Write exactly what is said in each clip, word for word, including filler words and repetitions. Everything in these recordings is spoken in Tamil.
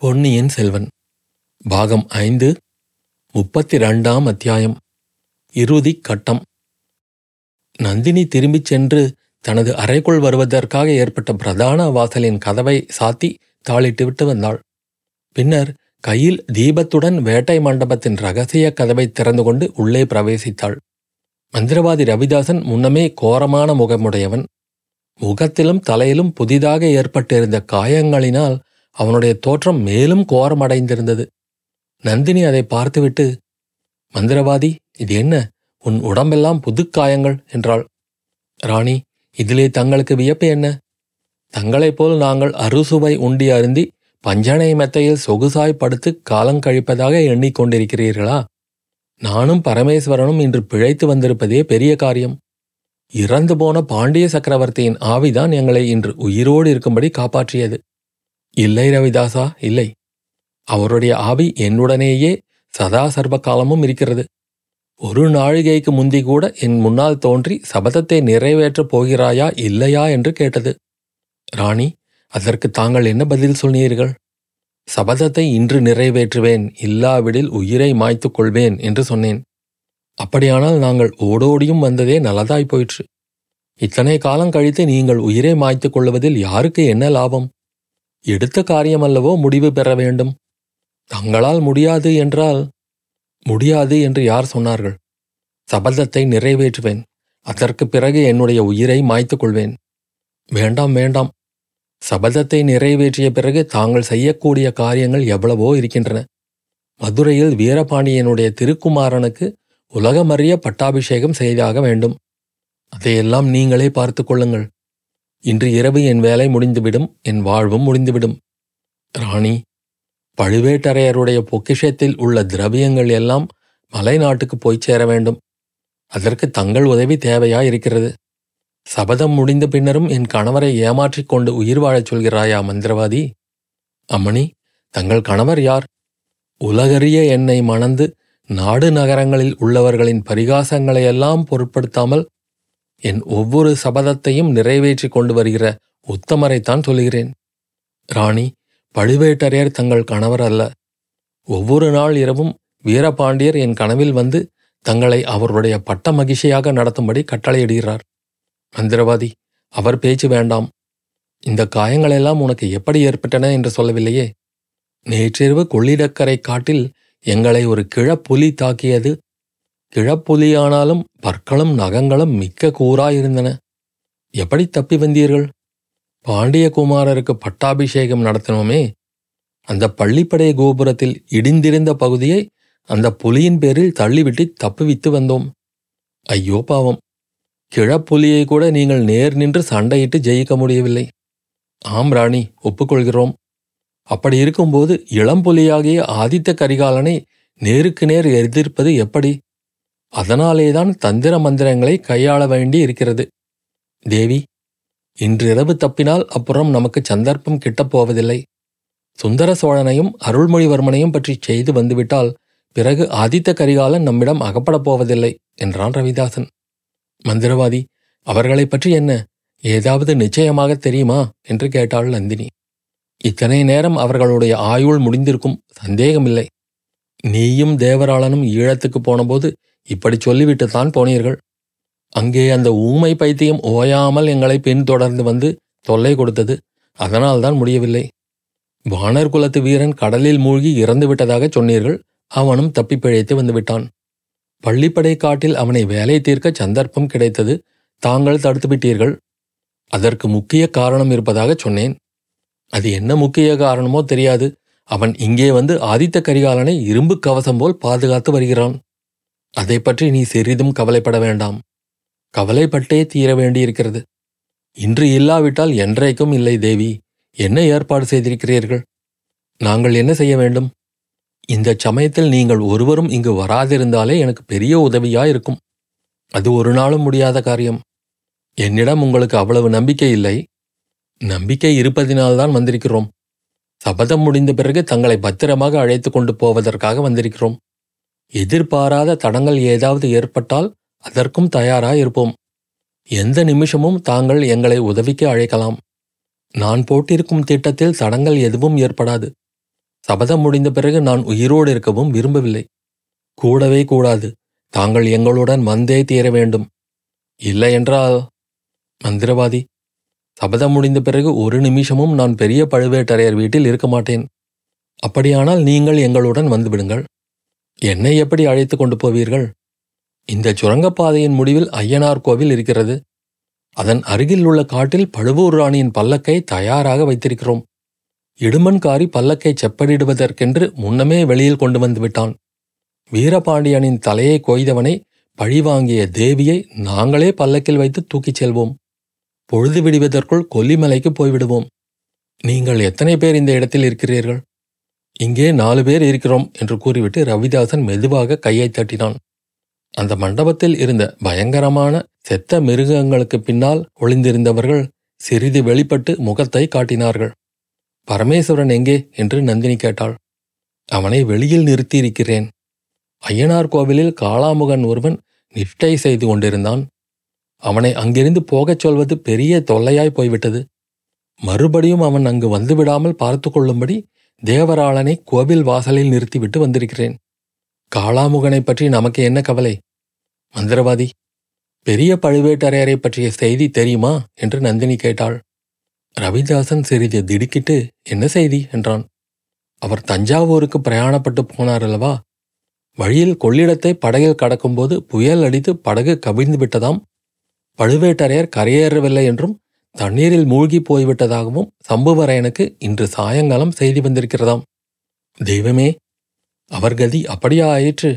பொன்னியின் செல்வன் பாகம் ஐந்து முப்பத்தி ரெண்டாம் அத்தியாயம் இறுதி கட்டம். நந்தினி திரும்பிச் சென்று தனது அறைக்குள் வருவதற்காக ஏற்பட்ட பிரதான வாசலின் கதவை சாத்தி தாளிட்டுவிட்டு வந்தாள். பின்னர் கையில் தீபத்துடன் வேட்டை மண்டபத்தின் இரகசிய கதவை திறந்து கொண்டு உள்ளே பிரவேசித்தாள். மந்திரவாதி ரவிதாசன் முன்னமே கோரமான முகமுடையவன். முகத்திலும் தலையிலும் புதிதாக ஏற்பட்டிருந்த காயங்களினால் அவனுடைய தோற்றம் மேலும் கோரமடைந்திருந்தது. நந்தினி அதை பார்த்துவிட்டு, மந்திரவாதி, இது என்ன, உன் உடம்பெல்லாம் புதுக்காயங்கள் என்றாள். ராணி, இதிலே தங்களுக்கு வியப்பு என்ன? தங்களைப் போல் நாங்கள் அறுசுவை உண்டி அருந்தி பஞ்சனை மெத்தையில் சொகுசாய் படுத்து காலங்கழிப்பதாக எண்ணிக்கொண்டிருக்கிறீர்களா? நானும் பரமேஸ்வரனும் இன்று பிழைத்து வந்திருப்பதே பெரிய காரியம். இறந்து போன பாண்டிய சக்கரவர்த்தியின் ஆவிதான் எங்களை இன்று உயிரோடு இருக்கும்படி காப்பாற்றியது. இல்லை ரவிதாசா, இல்லை. அவருடைய ஆவி என்னுடனேயே சதா சர்வ காலமும் இருக்கிறது. ஒரு நாழிகைக்கு முந்தி கூட என் முன்னால் தோன்றி சபதத்தை நிறைவேற்றப் போகிறாயா இல்லையா என்று கேட்டது. ராணி, அதற்கு தாங்கள் என்ன பதில் சொன்னீர்கள்? சபதத்தை இன்று நிறைவேற்றுவேன், இல்லாவிடில் உயிரை மாய்த்துக் கொள்வேன் என்று சொன்னேன். அப்படியானால் நாங்கள் ஓடோடியும் வந்ததே நல்லதாய் போயிற்று. இத்தனை காலம் கழித்து நீங்கள் உயிரை மாய்த்துக் கொள்வதில் யாருக்கு என்ன லாபம்? எடுத்த காரியமல்லவோ முடிவு பெற வேண்டும். தங்களால் முடியாது என்றால்? முடியாது என்று யார் சொன்னார்கள்? சபதத்தை நிறைவேற்றுவேன், அதற்கு பிறகு என்னுடைய உயிரை மாய்த்துக் கொள்வேன். வேண்டாம் வேண்டாம், சபதத்தை நிறைவேற்றிய பிறகு தாங்கள் செய்யக்கூடிய காரியங்கள் எவ்வளவோ இருக்கின்றன. மதுரையில் வீரபாண்டியனுடைய திருக்குமாரனுக்கு உலகமறிய பட்டாபிஷேகம் செய்தாக வேண்டும். அதையெல்லாம் நீங்களே பார்த்து கொள்ளுங்கள். இன்று இரவு என் வேலை முடிந்துவிடும், என் வாழ்வும் முடிந்துவிடும். ராணி, பழுவேட்டரையருடைய பொக்கிஷத்தில் உள்ள திரவியங்கள் எல்லாம் மலை நாட்டுக்கு போய் சேர வேண்டும். அதற்கு தங்கள் உதவி தேவையாயிருக்கிறது. சபதம் முடிந்த பின்னரும் என் கணவரை ஏமாற்றிக் கொண்டு உயிர் வாழச் சொல்கிறாயா மந்திரவாதி? அம்மணி, தங்கள் கணவர் யார்? உலகறிய என்னை மணந்து நாடு நகரங்களில் உள்ளவர்களின் பரிகாசங்களையெல்லாம் பொருட்படுத்தாமல் என் ஒவ்வொரு சபதத்தையும் நிறைவேற்றி கொண்டு வருகிற உத்தமரைத்தான் சொல்கிறேன். ராணி, பழுவேட்டரையர் தங்கள் கணவர் அல்ல. ஒவ்வொரு நாள் இரவும் வீரபாண்டியர் என் கனவில் வந்து தங்களை அவருடைய பட்ட மகிழ்ச்சியாக நடத்தும்படி கட்டளையிடுகிறார். மந்திரவாதி, அவர் பேச்சு வேண்டாம். இந்த காயங்களெல்லாம் உனக்கு எப்படி ஏற்பட்டன என்று சொல்லவில்லையே? நேற்றிரவு கொள்ளிடக்கரை காட்டில் எங்களை ஒரு கிழப்புலி தாக்கியது. கிழப்புலியானாலும் பற்களும் நகங்களும் மிக்க கூராயிருந்தன. எப்படி தப்பி வந்தீர்கள்? பாண்டியகுமாரருக்கு பட்டாபிஷேகம் நடத்தினோமே, அந்த பள்ளிப்படை கோபுரத்தில் இடிந்திருந்த பகுதியை அந்த புலியின் பேரில் தள்ளிவிட்டு தப்பிவித்து வந்தோம். ஐயோ பாவம், கிழப்புலியை கூட நீங்கள் நேர் நின்று சண்டையிட்டு ஜெயிக்க முடியவில்லை. ஆம் ராணி, ஒப்புக்கொள்கிறோம். அப்படி இருக்கும்போது இளம்புலியாகிய ஆதித்த கரிகாலனை நேருக்கு நேர் எதிர்ப்பது எப்படி? அதனாலேதான் தந்திர மந்திரங்களை கையாள வேண்டி இருக்கிறது. தேவி, இன்றிரவு தப்பினால் அப்புறம் நமக்கு சந்தர்ப்பம் கிட்டப்போவதில்லை. சுந்தர சோழனையும் அருள்மொழிவர்மனையும் பற்றி செய்து வந்துவிட்டால் பிறகு ஆதித்த கரிகாலன் நம்மிடம் அகப்படப் போவதில்லை என்றான் ரவிதாசன். மந்திரவாதி, அவர்களை பற்றி என்ன, ஏதாவது நிச்சயமாக தெரியுமா என்று கேட்டாள் நந்தினி. இத்தனை நேரம் அவர்களுடைய ஆயுள் முடிந்திருக்கும், சந்தேகமில்லை. நீயும் தேவராளனும் ஈழத்துக்கு போனபோது இப்படி சொல்லிவிட்டுத்தான் போனீர்கள். அங்கே அந்த ஊமை பைத்தியம் ஓயாமல் எங்களை பின்தொடர்ந்து வந்து தொல்லை கொடுத்தது, அதனால்தான் முடியவில்லை. வானர் குலத்து வீரன் கடலில் மூழ்கி இறந்து விட்டதாக சொன்னீர்கள், அவனும் தப்பி பிழைத்து வந்துவிட்டான். பள்ளிப்படை காட்டில் அவனை வேலை தீர்க்க சந்தர்ப்பம் கிடைத்தது, தாங்கள் தடுத்துவிட்டீர்கள். அதற்கு முக்கிய காரணம் இருப்பதாக சொன்னேன். அது என்ன முக்கிய காரணமோ தெரியாது, அவன் இங்கே வந்து ஆதித்த கரிகாலனை இரும்பு கவசம் போல் பாதுகாத்து வருகிறான். அதை பற்றி நீ சிறிதும் கவலைப்பட வேண்டாம். கவலைப்பட்டே தீர வேண்டியிருக்கிறது. இன்று இல்லாவிட்டால் என்றைக்கும் இல்லை. தேவி, என்ன ஏற்பாடு செய்திருக்கிறீர்கள்? நாங்கள் என்ன செய்ய வேண்டும்? இந்த சமயத்தில் நீங்கள் ஒருவரும் இங்கு வராதிருந்தாலே எனக்கு பெரிய உதவியாயிருக்கும். அது ஒரு நாளும் முடியாத காரியம். என்னிடம் உங்களுக்கு அவ்வளவு நம்பிக்கை இல்லை. நம்பிக்கை இருப்பதினால்தான் வந்திருக்கிறோம். சபதம் முடிந்த பிறகு தங்களை பத்திரமாக அழைத்து கொண்டு போவதற்காக வந்திருக்கிறோம். எதிர்பாராத தடங்கள் ஏதாவது ஏற்பட்டால் அதற்கும் தயாராயிருப்போம். எந்த நிமிஷமும் தாங்கள் எங்களை உதவிக்கு அழைக்கலாம். நான் போட்டிருக்கும் திட்டத்தில் தடங்கள் எதுவும் ஏற்படாது. சபதம் முடிந்த பிறகு நான் உயிரோடு இருக்கவும் விரும்பவில்லை. கூடவே கூடாது. தாங்கள் எங்களுடன் வந்தே தீர வேண்டும். இல்லையென்றால் மந்திரவாதி. சபதம் முடிந்த பிறகு ஒரு நிமிஷமும் நான் பெரிய பழுவேட்டரையர் வீட்டில் இருக்க மாட்டேன். அப்படியானால் நீங்கள் எங்களுடன் வந்துவிடுங்கள். என்னை எப்படி அழைத்து கொண்டு போவீர்கள்? இந்த சுரங்கப்பாதையின் முடிவில் ஐயனார் கோவில் இருக்கிறது. அதன் அருகில் உள்ள காட்டில் பழுவூர் ராணியின் பல்லக்கை தயாராக வைத்திருக்கிறோம். இடுமன்காரி பல்லக்கை செப்பனிடுவதற்கென்று முன்னமே வெளியில் கொண்டு வந்துவிட்டான். வீரபாண்டியனின் தலையை கொய்தவனை பழிவாங்கிய தேவியை நாங்களே பல்லக்கில் வைத்து தூக்கிச் செல்வோம். பொழுது விடுவதற்குள் கொல்லிமலைக்கு போய்விடுவோம். நீங்கள் எத்தனை பேர் இந்த இடத்தில் இருக்கிறீர்கள்? இங்கே நாலு பேர் இருக்கிறோம் என்று கூறிவிட்டு ரவிதாசன் மெதுவாக கையை தட்டினான். அந்த மண்டபத்தில் இருந்த பயங்கரமான செத்த மிருகங்களுக்கு பின்னால் ஒளிந்திருந்தவர்கள் சிறிது வெளிப்பட்டு முகத்தை காட்டினார்கள். பரமேஸ்வரன் எங்கே என்று நந்தினி கேட்டாள். அவனை வெளியில் நிறுத்தியிருக்கிறேன். ஐயனார் கோவிலில் காளாமுகன் ஒருவன் நிஷ்டை செய்து கொண்டிருந்தான். அவனை அங்கிருந்து போகச் சொல்வது பெரிய தொல்லையாய் போய்விட்டது. மறுபடியும் அவன் அங்கு வந்துவிடாமல் பார்த்து கொள்ளும்படி தேவராளனை கோவில் வாசலில் நிறுத்திவிட்டு வந்திருக்கிறேன். காளாமுகனை பற்றி நமக்கு என்ன கவலை? மந்திரவாதி, பெரிய பழுவேட்டரையரை பற்றிய செய்தி தெரியுமா என்று நந்தினி கேட்டாள். ரவிதாசன் சிறிது திடுக்கிட்டு என்ன செய்தி என்றான். அவர் தஞ்சாவூருக்கு பிரயாணப்பட்டு போனார் அல்லவா? வழியில் கொள்ளிடத்தை படகில் கடக்கும்போது புயல் அடித்து படகு கவிழ்ந்து விட்டதாம். பழுவேட்டரையர் கரையேறவில்லை என்றும் தண்ணீரில் மூழ்கி போய்விட்டதாகவும் சம்புவரையனுக்கு இன்று சாயங்காலம் செய்தி வந்திருக்கிறதாம். தெய்வமே, அவர் கதி அப்படியா ஆயிற்று?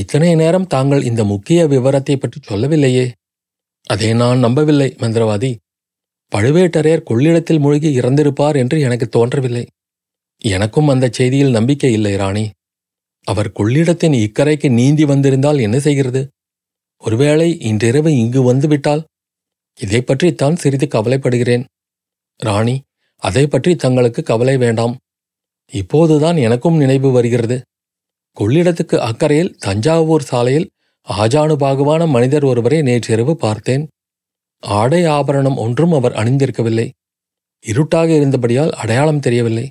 இத்தனை நேரம் தாங்கள் இந்த முக்கிய விவரத்தை பற்றி சொல்லவில்லையே. அதை நான் நம்பவில்லை மந்திரவாதி. பழுவேட்டரையர் கொள்ளிடத்தில் மூழ்கி இறந்திருப்பார் என்று எனக்கு தோன்றவில்லை. எனக்கும் அந்த செய்தியில் நம்பிக்கை இல்லை ராணி. அவர் கொள்ளிடத்தின் இக்கரைக்கு நீந்தி வந்திருந்தால் என்ன செய்கிறது? ஒருவேளை இன்றிரவு இங்கு வந்துவிட்டால்? இதை பற்றித்தான் சிறிது கவலைப்படுகிறேன் ராணி. அதை பற்றி தங்களுக்கு கவலை வேண்டாம். இப்போதுதான் எனக்கும் நினைவு வருகிறது. கொள்ளிடத்துக்கு அக்கறையில் தஞ்சாவூர் சாலையில் ஆஜானுபாகுவான மனிதர் ஒருவரை நேற்றிரவு பார்த்தேன். ஆடை ஆபரணம் ஒன்றும் அவர் அணிந்திருக்கவில்லை. இருட்டாக இருந்தபடியால் அடையாளம் தெரியவில்லை.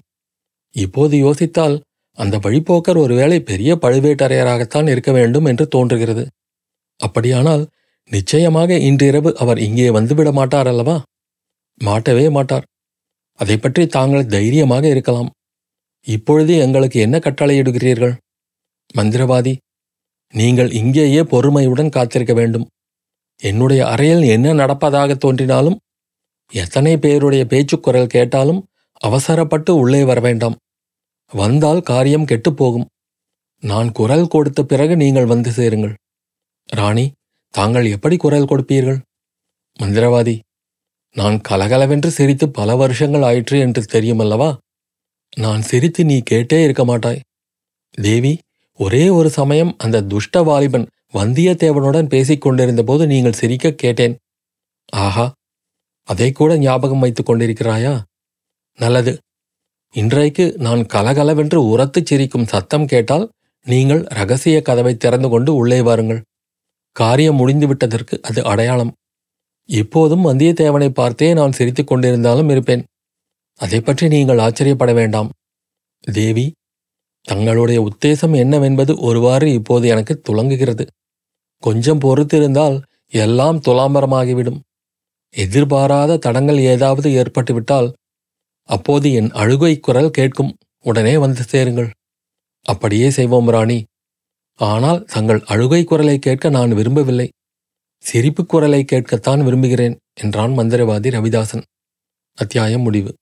இப்போது யோசித்தால் அந்த வழிப்போக்கர் ஒருவேளை பெரிய பழுவேட்டரையராகத்தான் இருக்க வேண்டும் என்று தோன்றுகிறது. அப்படியானால் நிச்சயமாக இன்றிரவு அவர் இங்கே வந்துவிட மாட்டார் அல்லவா? மாட்டவே மாட்டார். அதை பற்றி தாங்கள் தைரியமாக இருக்கலாம். இப்பொழுது எங்களுக்கு என்ன கட்டளையிடுகிறீர்கள்? மந்திரவாதி, நீங்கள் இங்கேயே பொறுமையுடன் காத்திருக்க வேண்டும். என்னுடைய அறையில் என்ன நடப்பதாக தோன்றினாலும், எத்தனை பேருடைய பேச்சுக்குரல் கேட்டாலும் அவசரப்பட்டு உள்ளே வர வேண்டாம். வந்தால் காரியம் கெட்டுப்போகும். நான் குரல் கொடுத்த பிறகு நீங்கள் வந்து சேருங்கள். ராணி, தாங்கள் எப்படி குரல் கொடுப்பீர்கள்? மந்திரவாதி, நான் கலகலவென்று சிரித்து பல வருஷங்கள் ஆயிற்று என்று தெரியுமல்லவா? நான் சிரித்து நீ கேட்டே இருக்க மாட்டாய். தேவி, ஒரே ஒரு சமயம் அந்த துஷ்ட வாலிபன் வந்தியத்தேவனுடன் பேசிக்கொண்டிருந்த போது நீங்கள் சிரிக்க கேட்டேன். ஆஹா, அதை கூட ஞாபகம் வைத்துக் கொண்டிருக்கிறாயா? நல்லது. இன்றைக்கு நான் கலகலவென்று உரத்துச் சிரிக்கும் சத்தம் கேட்டால் நீங்கள் இரகசிய கதவை திறந்து கொண்டு உள்ளே வாருங்கள். காரியம் முடிந்துவிட்டதற்கு அது அடையாளம். இப்போதும் வந்தியத்தேவனை பார்த்தே நான் சிரித்துக் கொண்டிருந்தாலும் இருப்பேன். அதை பற்றி நீங்கள் ஆச்சரியப்பட வேண்டாம். தேவி, தங்களுடைய உத்தேசம் என்னவென்பது ஒருவாறு இப்போது எனக்கு துளங்குகிறது. கொஞ்சம் பொறுத்திருந்தால் எல்லாம் துலாம்பரமாகிவிடும். எதிர்பாராத தடங்கள் ஏதாவது ஏற்பட்டுவிட்டால் அப்போது என் அழுகை குரல் கேட்கும். உடனே வந்து சேருங்கள். அப்படியே செய்வோம் ராணி. ஆனால் தங்கள் அழுகை குரலை கேட்க நான் விரும்பவில்லை. சிரிப்பு குரலை கேட்கத்தான் விரும்புகிறேன் என்றான் மந்திரவாதி ரவிதாசன். அத்தியாயம் முடிவு.